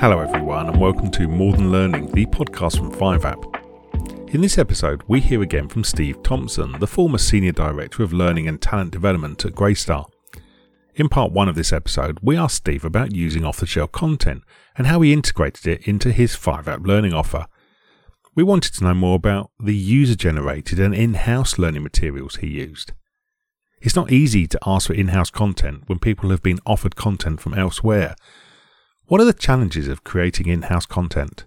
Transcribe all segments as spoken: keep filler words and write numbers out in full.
Hello everyone and welcome to More Than Learning, the podcast from five app. In this episode we hear again from Steve Thompson, the former Senior Director of Learning and Talent Development at Greystar. In part one of this episode we asked Steve about using off-the-shelf content and how he integrated it into his five app learning offer. We wanted to know more about the user-generated and in-house learning materials he used. It's not easy to ask for in-house content when people have been offered content from elsewhere. What are the challenges of creating in-house content?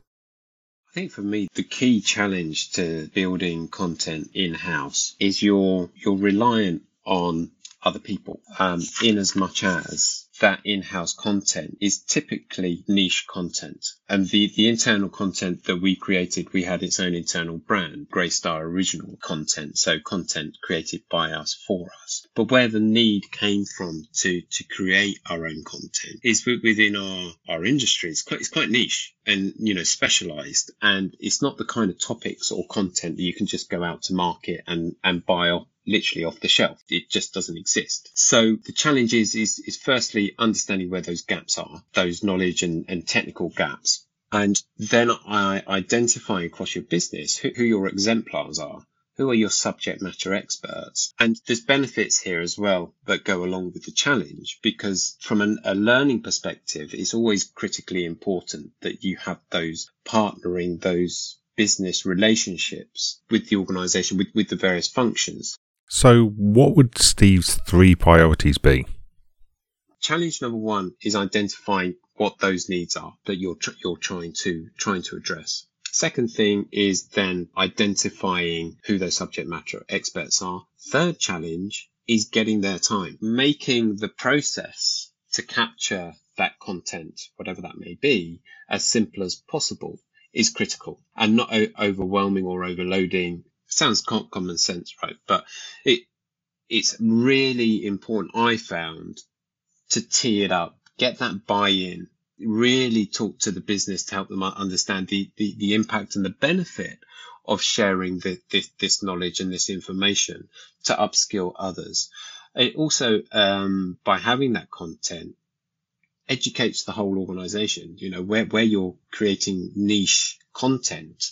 I think for me, the key challenge to building content in-house is you're, you're reliant on other people, um, in as much as that in-house content is typically niche content. And the, the internal content that we created, we had its own internal brand, Greystar Original Content, so content created by us for us. But where the need came from to, to create our own content is within our, our industry. It's quite, it's quite niche and, you know, specialized. And it's not the kind of topics or content that you can just go out to market and, and buy off. Literally off the shelf. It just doesn't exist. So the challenge is, is, is firstly understanding where those gaps are, those knowledge and, and technical gaps. And then I identifying across your business who, who your exemplars are, who are your subject matter experts. And there's benefits here as well that go along with the challenge, because from an, a learning perspective, it's always critically important that you have those partnering, those business relationships with the organisation, with, with the various functions. So what would Steve's three priorities be? Challenge number one is identifying what those needs are that you're tr- you're trying to trying to address. Second thing is then identifying who those subject matter experts are. Third challenge is getting their time, making the process to capture that content, whatever that may be, as simple as possible is critical, and not o- overwhelming or overloading. Sounds common sense, right? But it it's really important, I found, to tee it up, get that buy-in, really talk to the business to help them understand the, the, the impact and the benefit of sharing the, this, this knowledge and this information to upskill others. It also, um, by having that content, educates the whole organisation. You know, where, where you're creating niche content,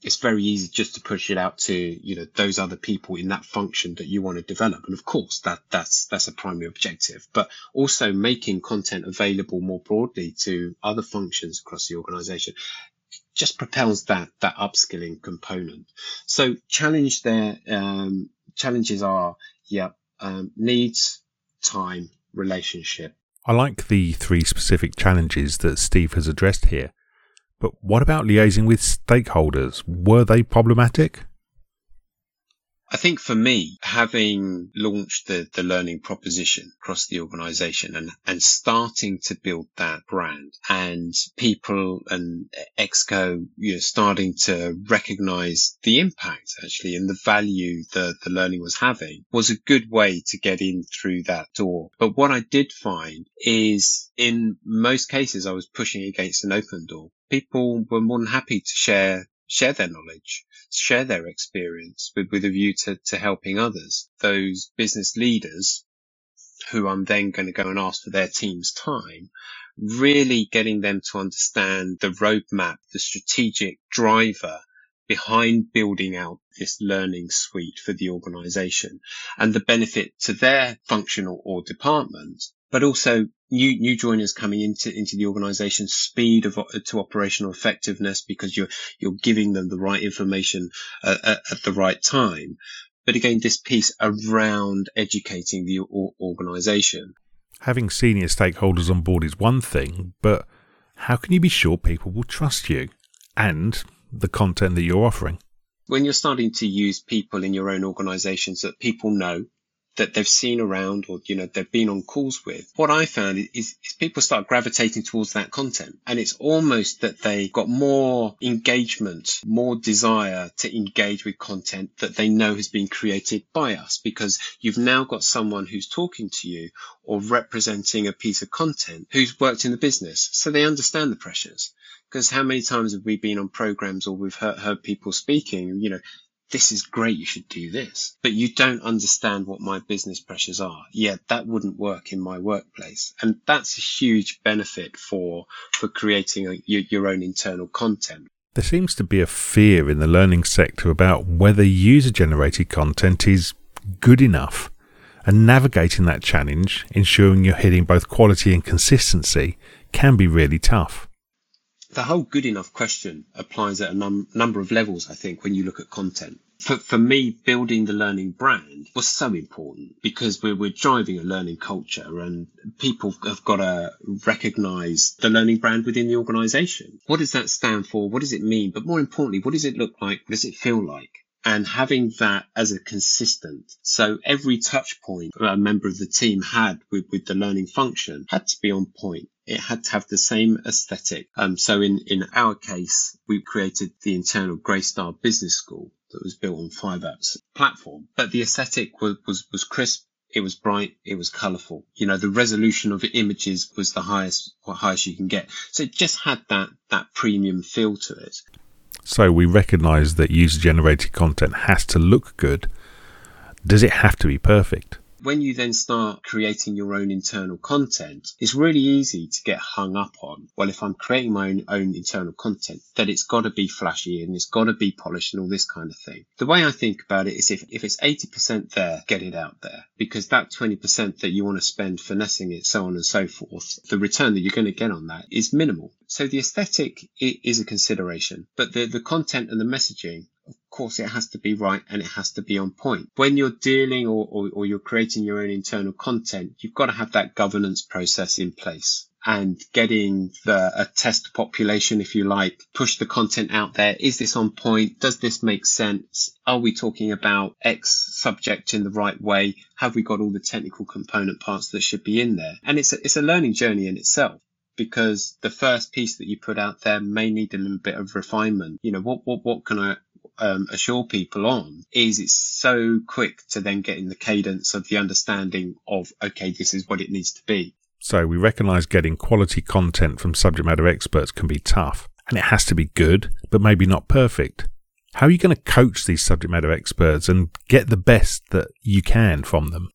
it's very easy just to push it out to, you know, those other people in that function that you want to develop. And of course, that that's that's a primary objective, but also making content available more broadly to other functions across the organisation just propels that that upskilling component. So challenge there, um, challenges are, yeah, um, needs, time, relationship. I like the three specific challenges that Steve has addressed here. But what about liaising with stakeholders? Were they problematic? I think for me, having launched the, the learning proposition across the organisation and, and starting to build that brand and people and Exco, you know, starting to recognise the impact actually and the value that the learning was having was a good way to get in through that door. But what I did find is in most cases I was pushing against an open door. People were more than happy to share share their knowledge, share their experience with, with a view to, to helping others. Those business leaders who I'm then going to go and ask for their team's time, really getting them to understand the roadmap, the strategic driver behind building out this learning suite for the organisation and the benefit to their functional or department, but also new new joiners coming into into the organisation, speed of to operational effectiveness, because you're you're giving them the right information uh, at, at the right time. But again, this piece around educating the o- organisation. Having senior stakeholders on board is one thing, but how can you be sure people will trust you and the content that you're offering? When you're starting to use people in your own organisations that people know, that they've seen around or, you know, they've been on calls with. What I found is, is people start gravitating towards that content, and it's almost that they got more engagement, more desire to engage with content that they know has been created by us, because you've now got someone who's talking to you or representing a piece of content who's worked in the business. So they understand the pressures, because how many times have we been on programs or we've heard, heard people speaking, you know, this is great, you should do this, but you don't understand what my business pressures are. Yeah, that wouldn't work in my workplace. And that's a huge benefit for for creating a, your, your own internal content. There seems to be a fear in the learning sector about whether user-generated content is good enough. And navigating that challenge, ensuring you're hitting both quality and consistency, can be really tough. The whole good enough question applies at a num- number of levels, I think, when you look at content. For, for me, building the learning brand was so important because we're, we're driving a learning culture, and people have got to recognize the learning brand within the organization. What does that stand for? What does it mean? But more importantly, what does it look like? What does it feel like? And having that as a consistent. So every touch point a member of the team had with, with the learning function had to be on point. It had to have the same aesthetic. Um, so in, in our case, we created the internal Greystar Business School that was built on five app's platform. But the aesthetic was, was, was crisp. It was bright. It was colourful. You know, the resolution of images was the highest, or highest you can get. So it just had that, that premium feel to it. So we recognise that user-generated content has to look good. Does it have to be perfect? When you then start creating your own internal content, it's really easy to get hung up on, well, if I'm creating my own, own internal content, that it's got to be flashy and it's got to be polished and all this kind of thing. The way I think about it is if, if it's eighty percent there, get it out there, because that twenty percent that you want to spend finessing it, so on and so forth, the return that you're going to get on that is minimal. So the aesthetic is a consideration, but the, the content and the messaging, of course, it has to be right and it has to be on point. When you're dealing or, or, or you're creating your own internal content, you've got to have that governance process in place and getting the, a test population, if you like, push the content out there. Is this on point? Does this make sense? Are we talking about X subject in the right way? Have we got all the technical component parts that should be in there? And it's a, it's a learning journey in itself, because the first piece that you put out there may need a little bit of refinement. You know, what, what, what can I Um, assure people on is it's so quick to then get in the cadence of the understanding of, okay, this is what it needs to be. So we recognise getting quality content from subject matter experts can be tough, and it has to be good, but maybe not perfect. How are you going to coach these subject matter experts and get the best that you can from them?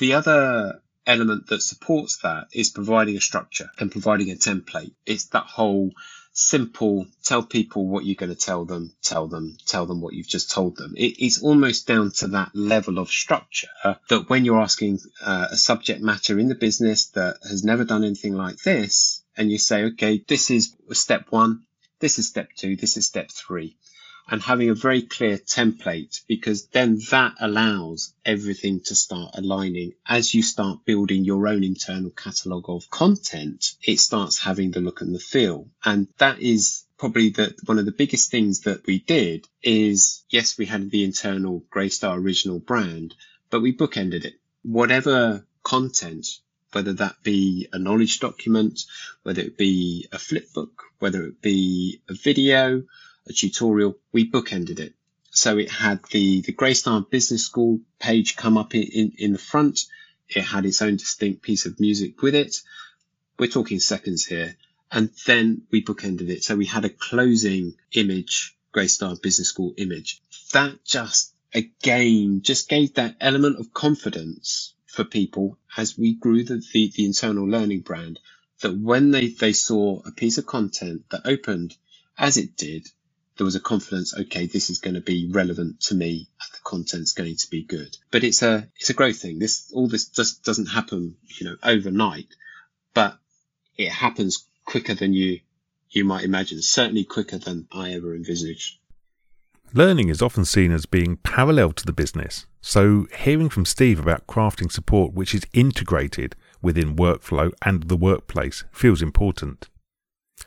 The other element that supports that is providing a structure and providing a template. It's that whole simple, tell people what you're going to tell them, tell them, tell them what you've just told them. It, it's almost down to that level of structure that when you're asking uh, a subject matter in the business that has never done anything like this, and you say, okay, this is step one, this is step two, this is step three. And having a very clear template, because then that allows everything to start aligning. As you start building your own internal catalogue of content, it starts having the look and the feel. And that is probably the, one of the biggest things that we did is, yes, we had the internal Greystar original brand, but we bookended it. Whatever content, whether that be a knowledge document, whether it be a flip book, whether it be a video, a tutorial, we bookended it. So it had the, the Greystar Business School page come up in, in, in the front. It had its own distinct piece of music with it. We're talking seconds here. And then we bookended it. So we had a closing image, Greystar Business School image. That just, again, just gave that element of confidence for people as we grew the, the, the internal learning brand, that when they, they saw a piece of content that opened as it did, there was a confidence, okay, this is going to be relevant to me and the content's going to be good. But it's a it's a growth thing. This all this just doesn't happen, you know, overnight, but it happens quicker than you you might imagine, certainly quicker than I ever envisaged. Learning is often seen as being parallel to the business. So hearing from Steve about crafting support which is integrated within workflow and the workplace feels important.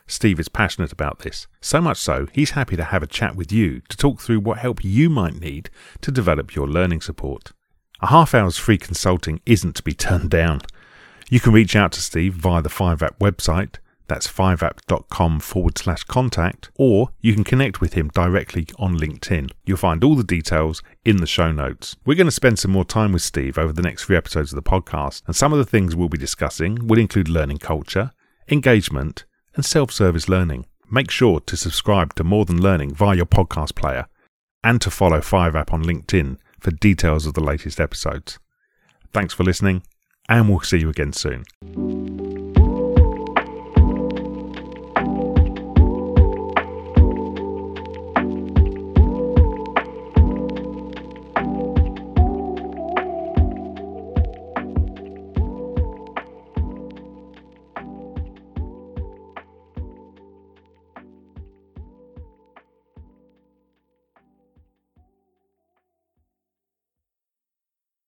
Steve is passionate about this, so much so he's happy to have a chat with you to talk through what help you might need to develop your learning support. A half hour's free consulting isn't to be turned down. You can reach out to Steve via the five app website, that's five app dot com forward slash contact, or you can connect with him directly on LinkedIn. You'll find all the details in the show notes. We're going to spend some more time with Steve over the next few episodes of the podcast, and some of the things we'll be discussing will include learning culture, engagement, and self-service learning. Make sure to subscribe to More Than Learning via your podcast player. and to follow five app on LinkedIn for details of the latest episodes. Thanks for listening, and we'll see you again soon.